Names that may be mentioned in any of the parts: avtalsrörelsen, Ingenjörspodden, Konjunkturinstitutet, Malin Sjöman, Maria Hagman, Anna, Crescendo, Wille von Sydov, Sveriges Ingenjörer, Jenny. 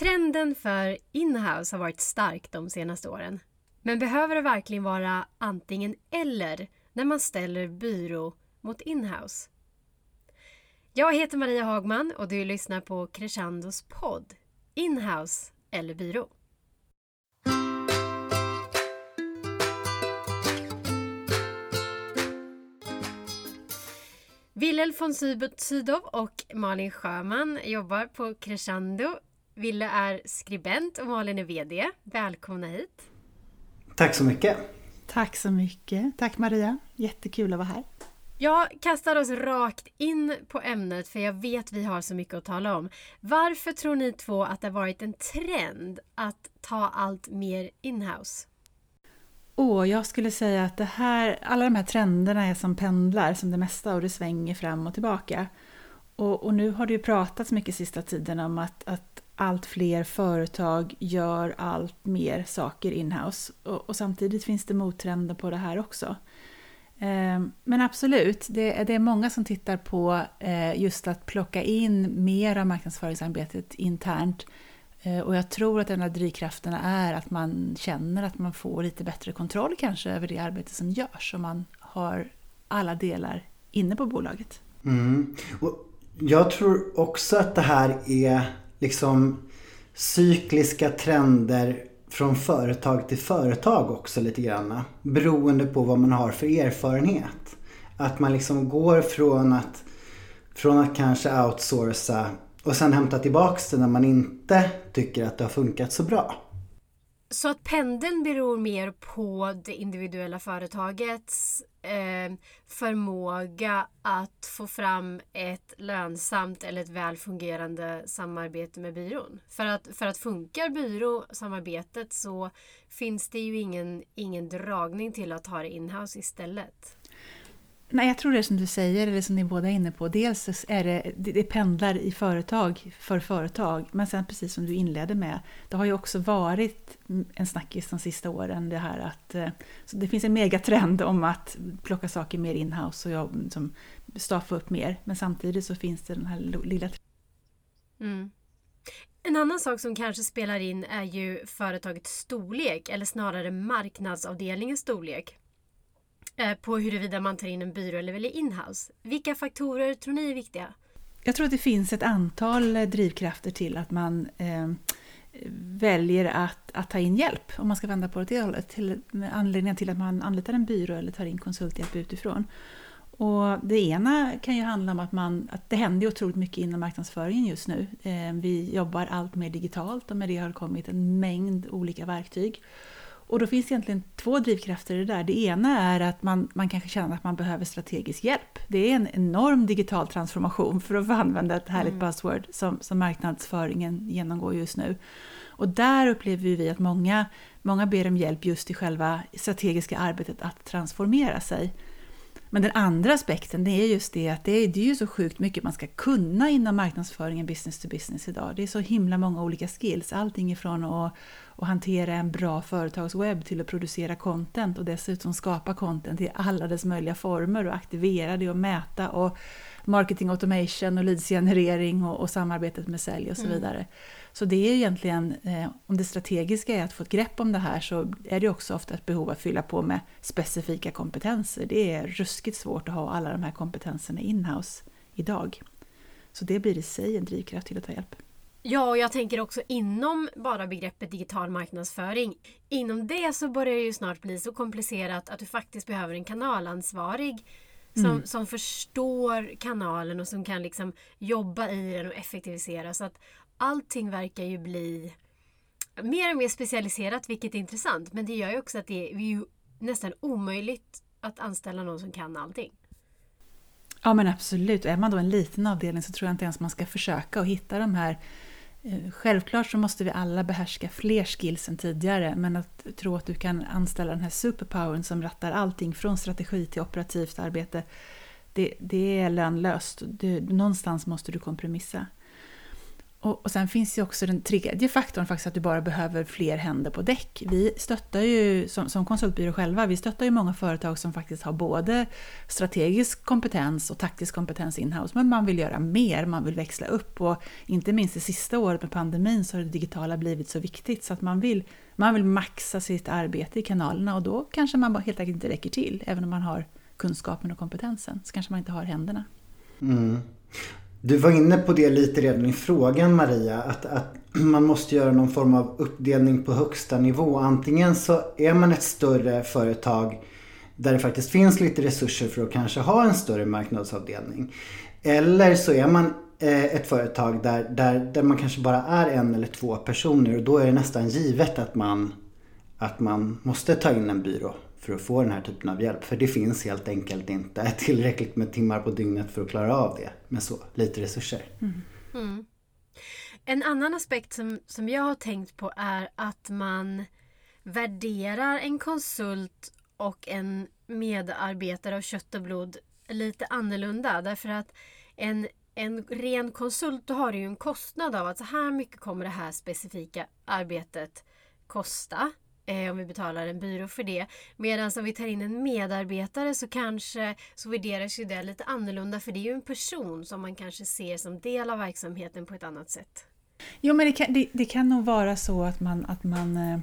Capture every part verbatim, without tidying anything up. Trenden för inhouse har varit stark de senaste åren. Men behöver det verkligen vara antingen eller när man ställer byrå mot inhouse? Jag heter Maria Hagman och du lyssnar på Crescendos podd Inhouse eller byrå. Wille von Sydov och Malin Sjöman jobbar på Crescendo. Wille är skribent och Malin är vd. Välkomna hit. Tack så mycket. Tack så mycket. Tack Maria. Jättekul att vara här. Jag kastar oss rakt in på ämnet för jag vet vi har så mycket att tala om. Varför tror ni två att det har varit en trend att ta allt mer inhouse? Åh, oh, jag skulle säga att det här, alla de här trenderna är som pendlar som det mesta och det svänger fram och tillbaka. Och, och nu har det ju pratats mycket sista tiden om att, att allt fler företag gör allt mer saker inhouse. Och, och samtidigt finns det mottrender på det här också. Eh, men absolut, det, det är många som tittar på eh, just att plocka in mer av marknadsföringsarbetet internt. Och jag tror att en av drivkrafterna är att man känner att man får lite bättre kontroll kanske över det arbete som görs om man har alla delar inne på bolaget. Mm. Och jag tror också att det här är liksom cykliska trender från företag till företag också lite grann. Beroende på vad man har för erfarenhet. Att man liksom går från att, från att kanske outsourca och sen hämta tillbaka det när man inte tycker att det har funkat så bra. Så att pendeln beror mer på det individuella företagets eh, förmåga att få fram ett lönsamt eller ett välfungerande samarbete med byrån. För att, för att funkar byråsamarbetet så finns det ju ingen, ingen dragning till att ha det inhouse istället. Nej, jag tror det som du säger, eller som ni båda är inne på, dels är det, det pendlar i företag för företag, men sen precis som du inledde med, det har ju också varit en snackis de sista åren det här att så det finns en megatrend om att plocka saker mer inhouse och jag, som staffa upp mer, men samtidigt så finns det den här lilla trenden. Mm. En annan sak som kanske spelar in är ju företagets storlek, eller snarare marknadsavdelningens storlek. På huruvida man tar in en byrå eller inhouse. Vilka faktorer tror ni är viktiga? Jag tror att det finns ett antal drivkrafter till att man eh, väljer att, att ta in hjälp. Om man ska vända på det till hållet. Till, med anledningen till att man anlitar en byrå eller tar in konsulthjälp utifrån. Och det ena kan ju handla om att, man, att det händer otroligt mycket inom marknadsföringen just nu. Eh, vi jobbar allt mer digitalt och med det har kommit en mängd olika verktyg. Och då finns egentligen två drivkrafter i det där. Det ena är att man, man kanske känner att man behöver strategisk hjälp. Det är en enorm digital transformation för att använda ett härligt mm. buzzword som, som marknadsföringen genomgår just nu. Och där upplever vi att många, många ber om hjälp just i själva strategiska arbetet att transformera sig. Men den andra aspekten det är just det att det är, det är ju så sjukt mycket man ska kunna inom marknadsföringen business to business idag. Det är så himla många olika skills. Allting ifrån att, att hantera en bra företagswebb till att producera content och dessutom skapa content i alla dess möjliga former och aktivera det och mäta och marketing automation och leadsgenerering och, och samarbetet med sälj och så vidare. Mm. Så det är egentligen, eh, om det strategiska är att få ett grepp om det här så är det också ofta ett behov att fylla på med specifika kompetenser. Det är ruskigt svårt att ha alla de här kompetenserna inhouse idag. Så det blir i sig en drivkraft till att ta hjälp. Ja, och jag tänker också inom bara begreppet digital marknadsföring. Inom det så börjar det ju snart bli så komplicerat att du faktiskt behöver en kanalansvarig som, mm. som förstår kanalen och som kan liksom jobba i den och effektivisera så att allting verkar ju bli mer och mer specialiserat, vilket är intressant. Men det gör ju också att det är ju nästan omöjligt att anställa någon som kan allting. Ja men absolut. Och är man då en liten avdelning så tror jag inte ens man ska försöka och hitta de här. Självklart så måste vi alla behärska fler skills än tidigare. Men att tro att du kan anställa den här superpowern som rattar allting från strategi till operativt arbete. Det, det är lönlöst. Du, någonstans måste du kompromissa. Och, och sen finns ju också den tredje faktorn faktiskt, att du bara behöver fler händer på däck. Vi stöttar ju, som, som konsultbyrå själva, vi stöttar ju många företag som faktiskt har både strategisk kompetens och taktisk kompetens inhouse. Men man vill göra mer, man vill växla upp. Och inte minst det sista året med pandemin så har det digitala blivit så viktigt. Så att man vill, man vill maxa sitt arbete i kanalerna, och då kanske man helt enkelt inte räcker till. Även om man har kunskapen och kompetensen så kanske man inte har händerna. Mm. Du var inne på det lite redan i frågan, Maria, att, att man måste göra någon form av uppdelning på högsta nivå. Antingen så är man ett större företag där det faktiskt finns lite resurser för att kanske ha en större marknadsavdelning. Eller så är man ett företag där, där, där man kanske bara är en eller två personer, och då är det nästan givet att man, att man måste ta in en byrå för att få den här typen av hjälp. För det finns helt enkelt inte tillräckligt med timmar på dygnet för att klara av det med så lite resurser. Mm. Mm. En annan aspekt som, som jag har tänkt på är att man värderar en konsult och en medarbetare av kött och blod lite annorlunda. Därför att en, en ren konsult, då har du ju en kostnad av att så här mycket kommer det här specifika arbetet kosta. Om vi betalar en byrå för det. Medan om vi tar in en medarbetare så kanske så värderas ju det lite annorlunda. För det är ju en person som man kanske ser som del av verksamheten på ett annat sätt. Jo, men det kan, det, det kan nog vara så att man, att man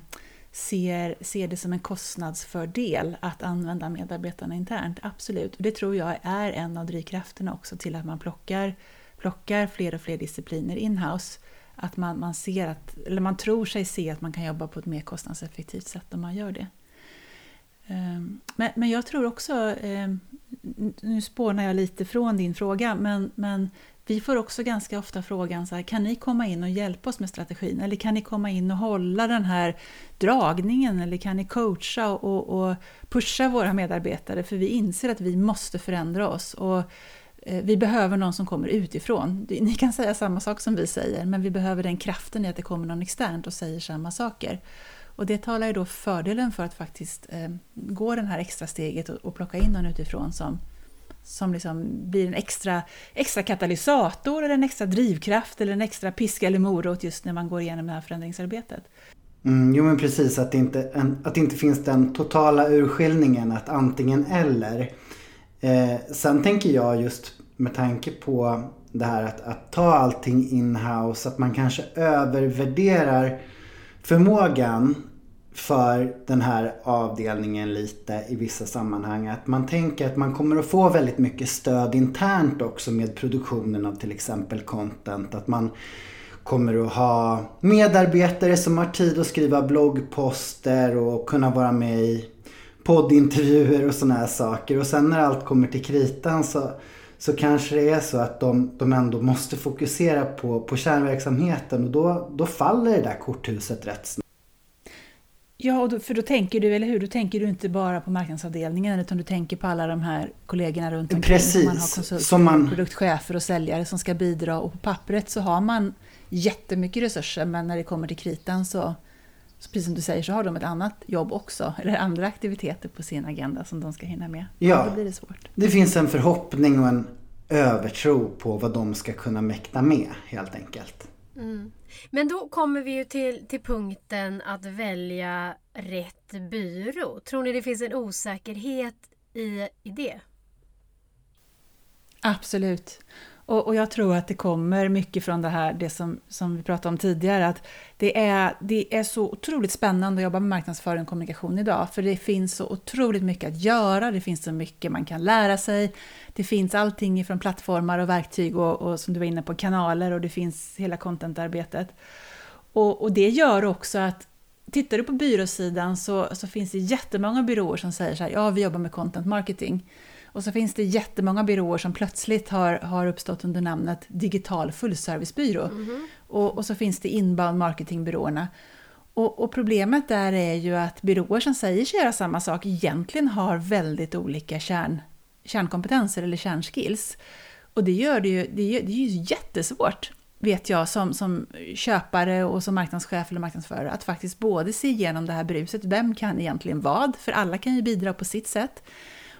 ser, ser det som en kostnadsfördel att använda medarbetarna internt. Absolut. Och det tror jag är en av drivkrafterna också till att man plockar, plockar fler och fler discipliner inhouse. Att man, man ser att, eller man tror sig se att man kan jobba på ett mer kostnadseffektivt sätt om man gör det. Men, men jag tror också, nu spånar jag lite från din fråga, men, men vi får också ganska ofta frågan så här: kan ni komma in och hjälpa oss med strategin? Eller kan ni komma in och hålla den här dragningen? Eller kan ni coacha och, och pusha våra medarbetare? För vi inser att vi måste förändra oss, och vi behöver någon som kommer utifrån. Ni kan säga samma sak som vi säger, men vi behöver den kraften i att det kommer någon externt och säger samma saker. Och det talar ju då fördelen för att faktiskt eh, gå den här extra steget och, och plocka in någon utifrån som, som liksom blir en extra, extra katalysator eller en extra drivkraft eller en extra piska eller morot just när man går igenom det här förändringsarbetet. Mm, jo men precis, att det, inte, en, att det inte finns den totala urskiljningen att antingen eller. Eh, sen tänker jag just med tanke på det här att, att ta allting in-house, att man kanske övervärderar förmågan för den här avdelningen lite i vissa sammanhang. Att man tänker att man kommer att få väldigt mycket stöd internt också med produktionen av till exempel content. Att man kommer att ha medarbetare som har tid att skriva bloggposter och kunna vara med i poddintervjuer och såna här saker. Och sen när allt kommer till kritan så, så kanske det är så att de, de ändå måste fokusera på, på kärnverksamheten. Och då, då faller det där korthuset rätt snabbt. Ja, och då, för då tänker du, eller hur? Då tänker du inte bara på marknadsavdelningen, utan du tänker på alla de här kollegorna runt omkring. Precis. Man har konsult, som man... produktchefer och säljare som ska bidra. Och på pappret så har man jättemycket resurser, men när det kommer till kritan så... Så precis som du säger så har de ett annat jobb också, eller andra aktiviteter på sin agenda som de ska hinna med. Ja, då blir det svårt. Det finns en förhoppning och en övertro på vad de ska kunna mäkta med helt enkelt. Mm. Men då kommer vi ju till, till punkten att välja rätt byrå. Tror ni det finns en osäkerhet i, i det? Absolut. Och, och jag tror att det kommer mycket från det här, det som, som vi pratade om tidigare, att det är, det är så otroligt spännande att jobba med marknadsföring och kommunikation idag, för det finns så otroligt mycket att göra, det finns så mycket man kan lära sig, det finns allting från plattformar och verktyg och, och som du var inne på, kanaler, och det finns hela contentarbetet. Och, och det gör också att tittar du på byråsidan så, så finns det jättemånga byråer som säger så här: ja, vi jobbar med content marketing. Och så finns det jättemånga byråer som plötsligt har, har uppstått under namnet digital fullservicebyrå. Mm-hmm. Och, och så finns det inbound marketingbyråerna. Och, och problemet där är ju att byråer som säger sig göra samma sak egentligen har väldigt olika kärn, kärnkompetenser eller kärnskills. Och det gör det ju, det gör, det är ju jättesvårt, vet jag, som, som köpare och som marknadschef eller marknadsförare, att faktiskt både se igenom det här bruset. Vem kan egentligen vad? För alla kan ju bidra på sitt sätt.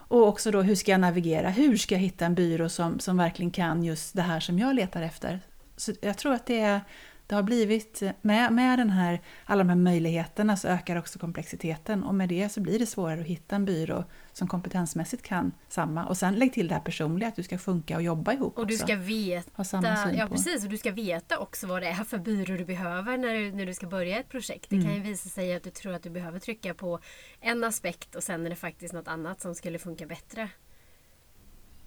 Och också då, hur ska jag navigera? Hur ska jag hitta en byrå som, som verkligen kan just det här som jag letar efter? Så jag tror att det, är, det har blivit, med, med den här, alla de här möjligheterna så ökar också komplexiteten. Och med det så blir det svårare att hitta en byrå som kompetensmässigt kan samma. Och sen lägg till det här personliga, att du ska funka och jobba ihop. Och du ska veta, ha samma syn ja, på. Precis, och du ska veta också vad det är för byrå du behöver när du, när du ska börja ett projekt. Det mm. kan ju visa sig att du tror att du behöver trycka på en aspekt och sen är det faktiskt något annat som skulle funka bättre.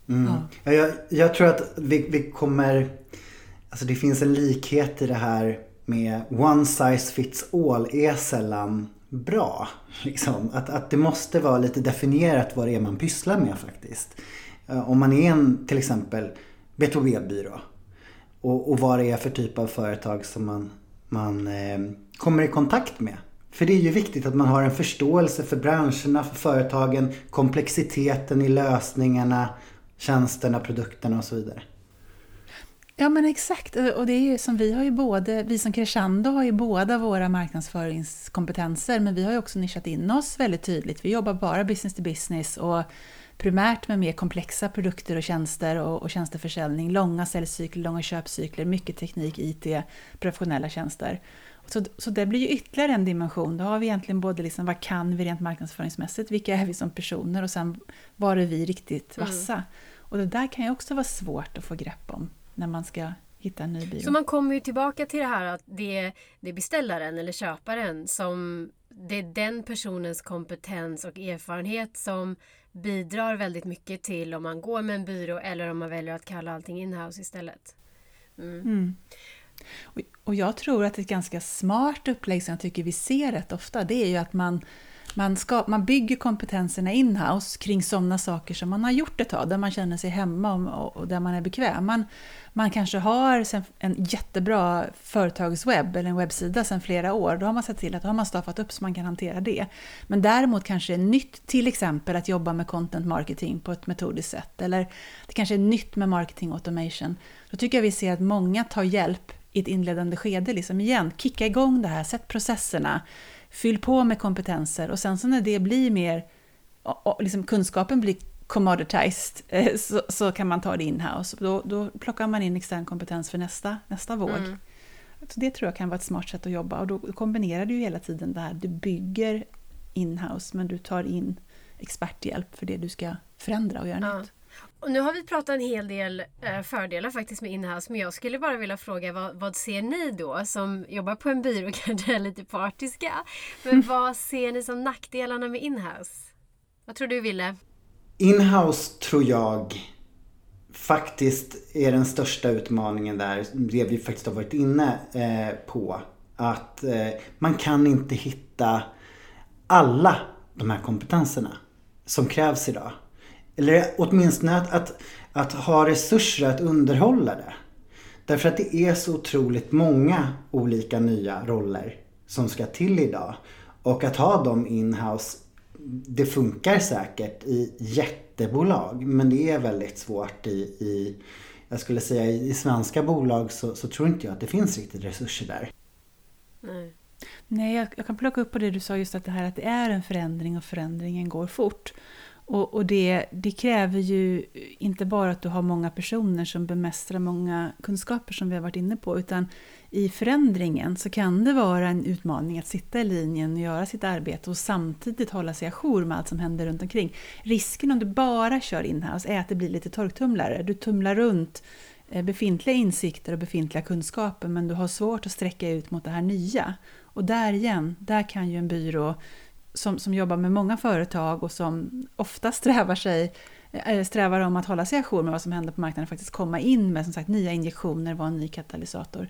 Mm. Ja. Jag, jag tror att vi, vi kommer... Alltså det finns en likhet i det här med one size fits all är sällan bra. Liksom. Att, att det måste vara lite definierat vad det är man pysslar med faktiskt. Om man är en till exempel B två B-byrå och, och vad det är för typ av företag som man, man eh, kommer i kontakt med. För det är ju viktigt att man har en förståelse för branscherna, för företagen, komplexiteten i lösningarna, tjänsterna, produkterna och så vidare. Ja men exakt, och det är ju som vi har ju både, vi som Crescendo har ju båda våra marknadsföringskompetenser, men vi har ju också nischat in oss väldigt tydligt. Vi jobbar bara business to business och primärt med mer komplexa produkter och tjänster och, och tjänsteförsäljning, långa säljcykler, långa köpcykler, mycket teknik, I T, professionella tjänster. Så, så det blir ju ytterligare en dimension. Då har vi egentligen både liksom, vad kan vi rent marknadsföringsmässigt, vilka är vi som personer och sen var är vi riktigt vassa. Mm. Och det där kan ju också vara svårt att få grepp om när man ska hitta en ny byrå. Så man kommer ju tillbaka till det här att det, det är beställaren eller köparen som, det är den personens kompetens och erfarenhet som bidrar väldigt mycket till om man går med en byrå eller om man väljer att kalla allting in-house istället. Mm. Mm. Och, och jag tror att ett ganska smart upplägg som jag tycker vi ser rätt ofta, det är ju att man Man, ska, man bygger kompetenserna in-house kring sådana saker som man har gjort ett tag, där man känner sig hemma och, och där man är bekväm. Man, man kanske har en jättebra företagswebb eller en webbsida sedan flera år. Då har man sett till att då har man staffat upp så man kan hantera det. Men däremot kanske är nytt till exempel att jobba med content marketing på ett metodiskt sätt. Eller det kanske är nytt med marketing automation. Då tycker jag vi ser att många tar hjälp i ett inledande skede. Liksom igen, kicka igång det här, sätt processerna. Fyll på med kompetenser och sen så när det blir mer, liksom kunskapen blir commoditized, så, så kan man ta det in-house. Då, då plockar man in extern kompetens för nästa, nästa våg. Mm. Så det tror jag kan vara ett smart sätt att jobba. Och då kombinerar du ju hela tiden det här. Du bygger in-house men du tar in experthjälp för det du ska förändra och göra ja. Nytt. Och nu har vi pratat en hel del fördelar faktiskt med in-house, men jag skulle bara vilja fråga vad, vad ser ni då som jobbar på en byrå, kanske är lite partiska, men vad ser ni som nackdelarna med in-house? Vad tror du, Wille? In-house tror jag faktiskt är den största utmaningen där, det vi faktiskt har varit inne på, att man kan inte hitta alla de här kompetenserna som krävs idag. Eller åtminstone att, att, att ha resurser att underhålla det. Därför att det är så otroligt många olika nya roller som ska till idag. Och att ha dem in-house, det funkar säkert i jättebolag. Men det är väldigt svårt i, i jag skulle säga i svenska bolag så, så tror inte jag att det finns riktigt resurser där. Nej. Nej, jag, jag kan plocka upp på det du sa just att det här att det är en förändring och förändringen går fort. Och, och det, det kräver ju inte bara att du har många personer som bemästrar många kunskaper som vi har varit inne på, utan i förändringen så kan det vara en utmaning att sitta i linjen och göra sitt arbete och samtidigt hålla sig ajour med allt som händer runt omkring. Risken om du bara kör in-house är att det blir lite torktumlare. Du tumlar runt befintliga insikter och befintliga kunskaper, men du har svårt att sträcka ut mot det här nya. Och där igen, där kan ju en byrå Som, som jobbar med många företag och som ofta strävar, sig, strävar om att hålla sig ajour med vad som händer på marknaden, faktiskt komma in med som sagt nya injektioner, vara en ny katalysator.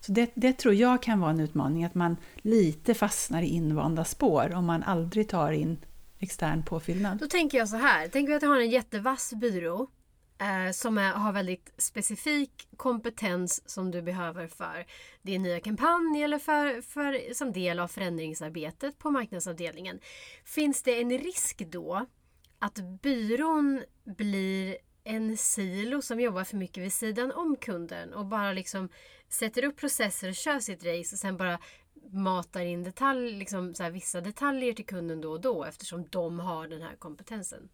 Så det, det tror jag kan vara en utmaning, att man lite fastnar i invanda spår om man aldrig tar in extern påfyllnad. Då tänker jag så här, tänker jag att jag har en jättevass byrå eh, som är, har väldigt specifik kompetens som du behöver för din nya kampanj eller för, för, som del av förändringsarbetet på marknadsavdelningen. Finns det en risk då att byrån blir en silo som jobbar för mycket vid sidan om kunden och bara liksom sätter upp processer och kör sitt race och sen bara matar in detalj, liksom så här vissa detaljer till kunden då och då eftersom de har den här kompetensen?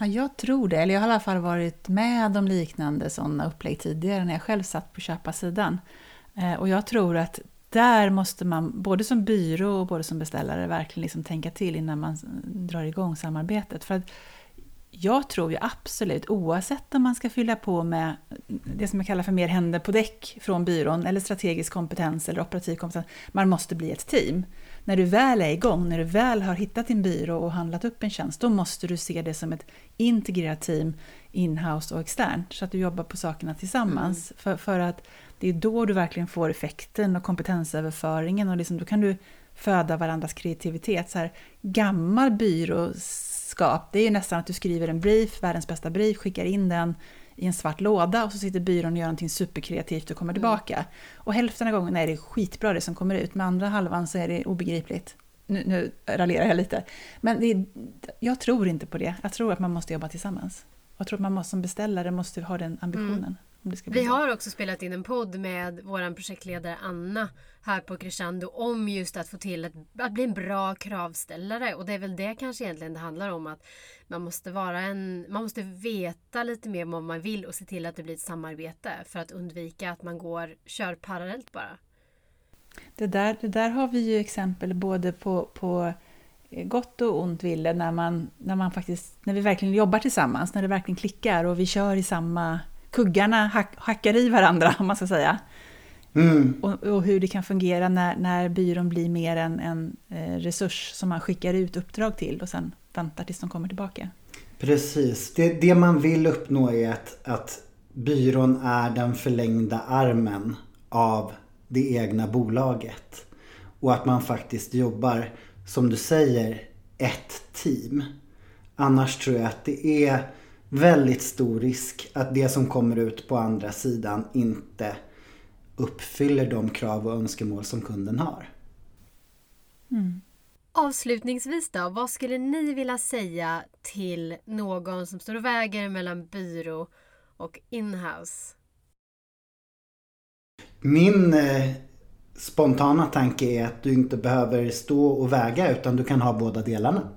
Ja, jag tror det. Eller jag har i alla fall varit med om liknande sådana upplägg tidigare när jag själv satt på köparsidan. Och jag tror att där måste man både som byrå och både som beställare verkligen liksom tänka till innan man drar igång samarbetet. För att jag tror ju absolut, oavsett om man ska fylla på med det som jag kallar för mer händer på däck från byrån eller strategisk kompetens eller operativ kompetens, man måste bli ett team. När du väl är igång, när du väl har hittat din byrå och handlat upp en tjänst, då måste du se det som ett integrerat team, inhouse och externt, så att du jobbar på sakerna tillsammans. Mm. För, för att det är då du verkligen får effekten och kompetensöverföringen och liksom, då kan du föda varandras kreativitet. Så här, gammal byråskap, det är ju nästan att du skriver en brief, världens bästa brief, skickar in den i en svart låda och så sitter byrån och gör någonting superkreativt och kommer tillbaka. Mm. Och hälften av gången är det skitbra det som kommer ut, med andra halvan så är det obegripligt. Nu, nu raljerar jag lite. Men det är, jag tror inte på det. Jag tror att man måste jobba tillsammans. Jag tror att man måste, som beställare måste ha den ambitionen. Mm. Om det ska bli Vi så. Har också spelat in en podd med vår projektledare Anna här på Crescendo om just att få till att, att bli en bra kravställare. Och det är väl det kanske egentligen det handlar om, att man måste vara en, man måste veta lite mer vad man vill och se till att det blir ett samarbete för att undvika att man går, kör parallellt bara. Det där, det där har vi ju exempel både på, på gott och ont, Wille, när man, när man faktiskt, när vi verkligen jobbar tillsammans, när det verkligen klickar och vi kör i samma, kuggarna hack, hackar i varandra om man ska säga. Mm. Och, och hur det kan fungera när, när byrån blir mer en, en resurs som man skickar ut uppdrag till och sen väntar tills de kommer tillbaka. Precis. Det, det man vill uppnå är att, att byrån är den förlängda armen av det egna bolaget. Och att man faktiskt jobbar, som du säger, ett team. Annars tror jag att det är väldigt stor risk att det som kommer ut på andra sidan inte uppfyller de krav och önskemål som kunden har. Mm. Avslutningsvis då, vad skulle ni vilja säga till någon som står och väger mellan byrå och inhouse? Min eh, spontana tanke är att du inte behöver stå och väga, utan du kan ha båda delarna.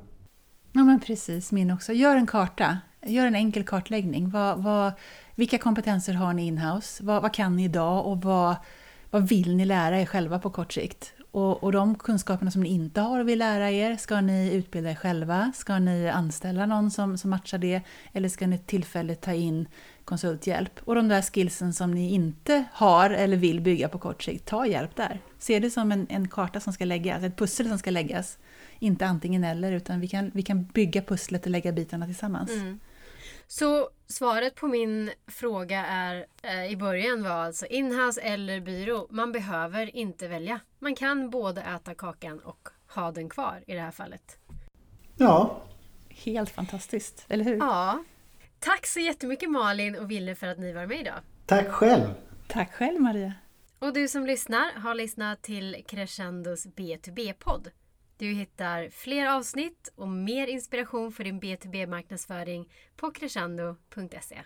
Ja, men precis, min också. Gör en karta. Gör en enkel kartläggning. Vad, vad, vilka kompetenser har ni inhouse? Vad, vad kan ni idag? Och vad, vad vill ni lära er själva på kort sikt? Och, och de kunskaperna som ni inte har och vill lära er, ska ni utbilda er själva? Ska ni anställa någon som, som matchar det? Eller ska ni tillfälligt ta in konsulthjälp? Och de där skillsen som ni inte har eller vill bygga på kort sikt, ta hjälp där. Se det som en, en karta som ska läggas, ett pussel som ska läggas. Inte antingen eller, utan vi kan, vi kan bygga pusslet och lägga bitarna tillsammans. Mm. Så svaret på min fråga är eh, i början var alltså inhouse eller byrå. Man behöver inte välja. Man kan både äta kakan och ha den kvar i det här fallet. Ja. Helt fantastiskt, eller hur? Ja. Tack så jättemycket Malin och Wille för att ni var med idag. Tack själv. Tack själv Maria. Och du som lyssnar har lyssnat till Crescendos B to B-podd. Du hittar fler avsnitt och mer inspiration för din B to B-marknadsföring på crescendo punkt se.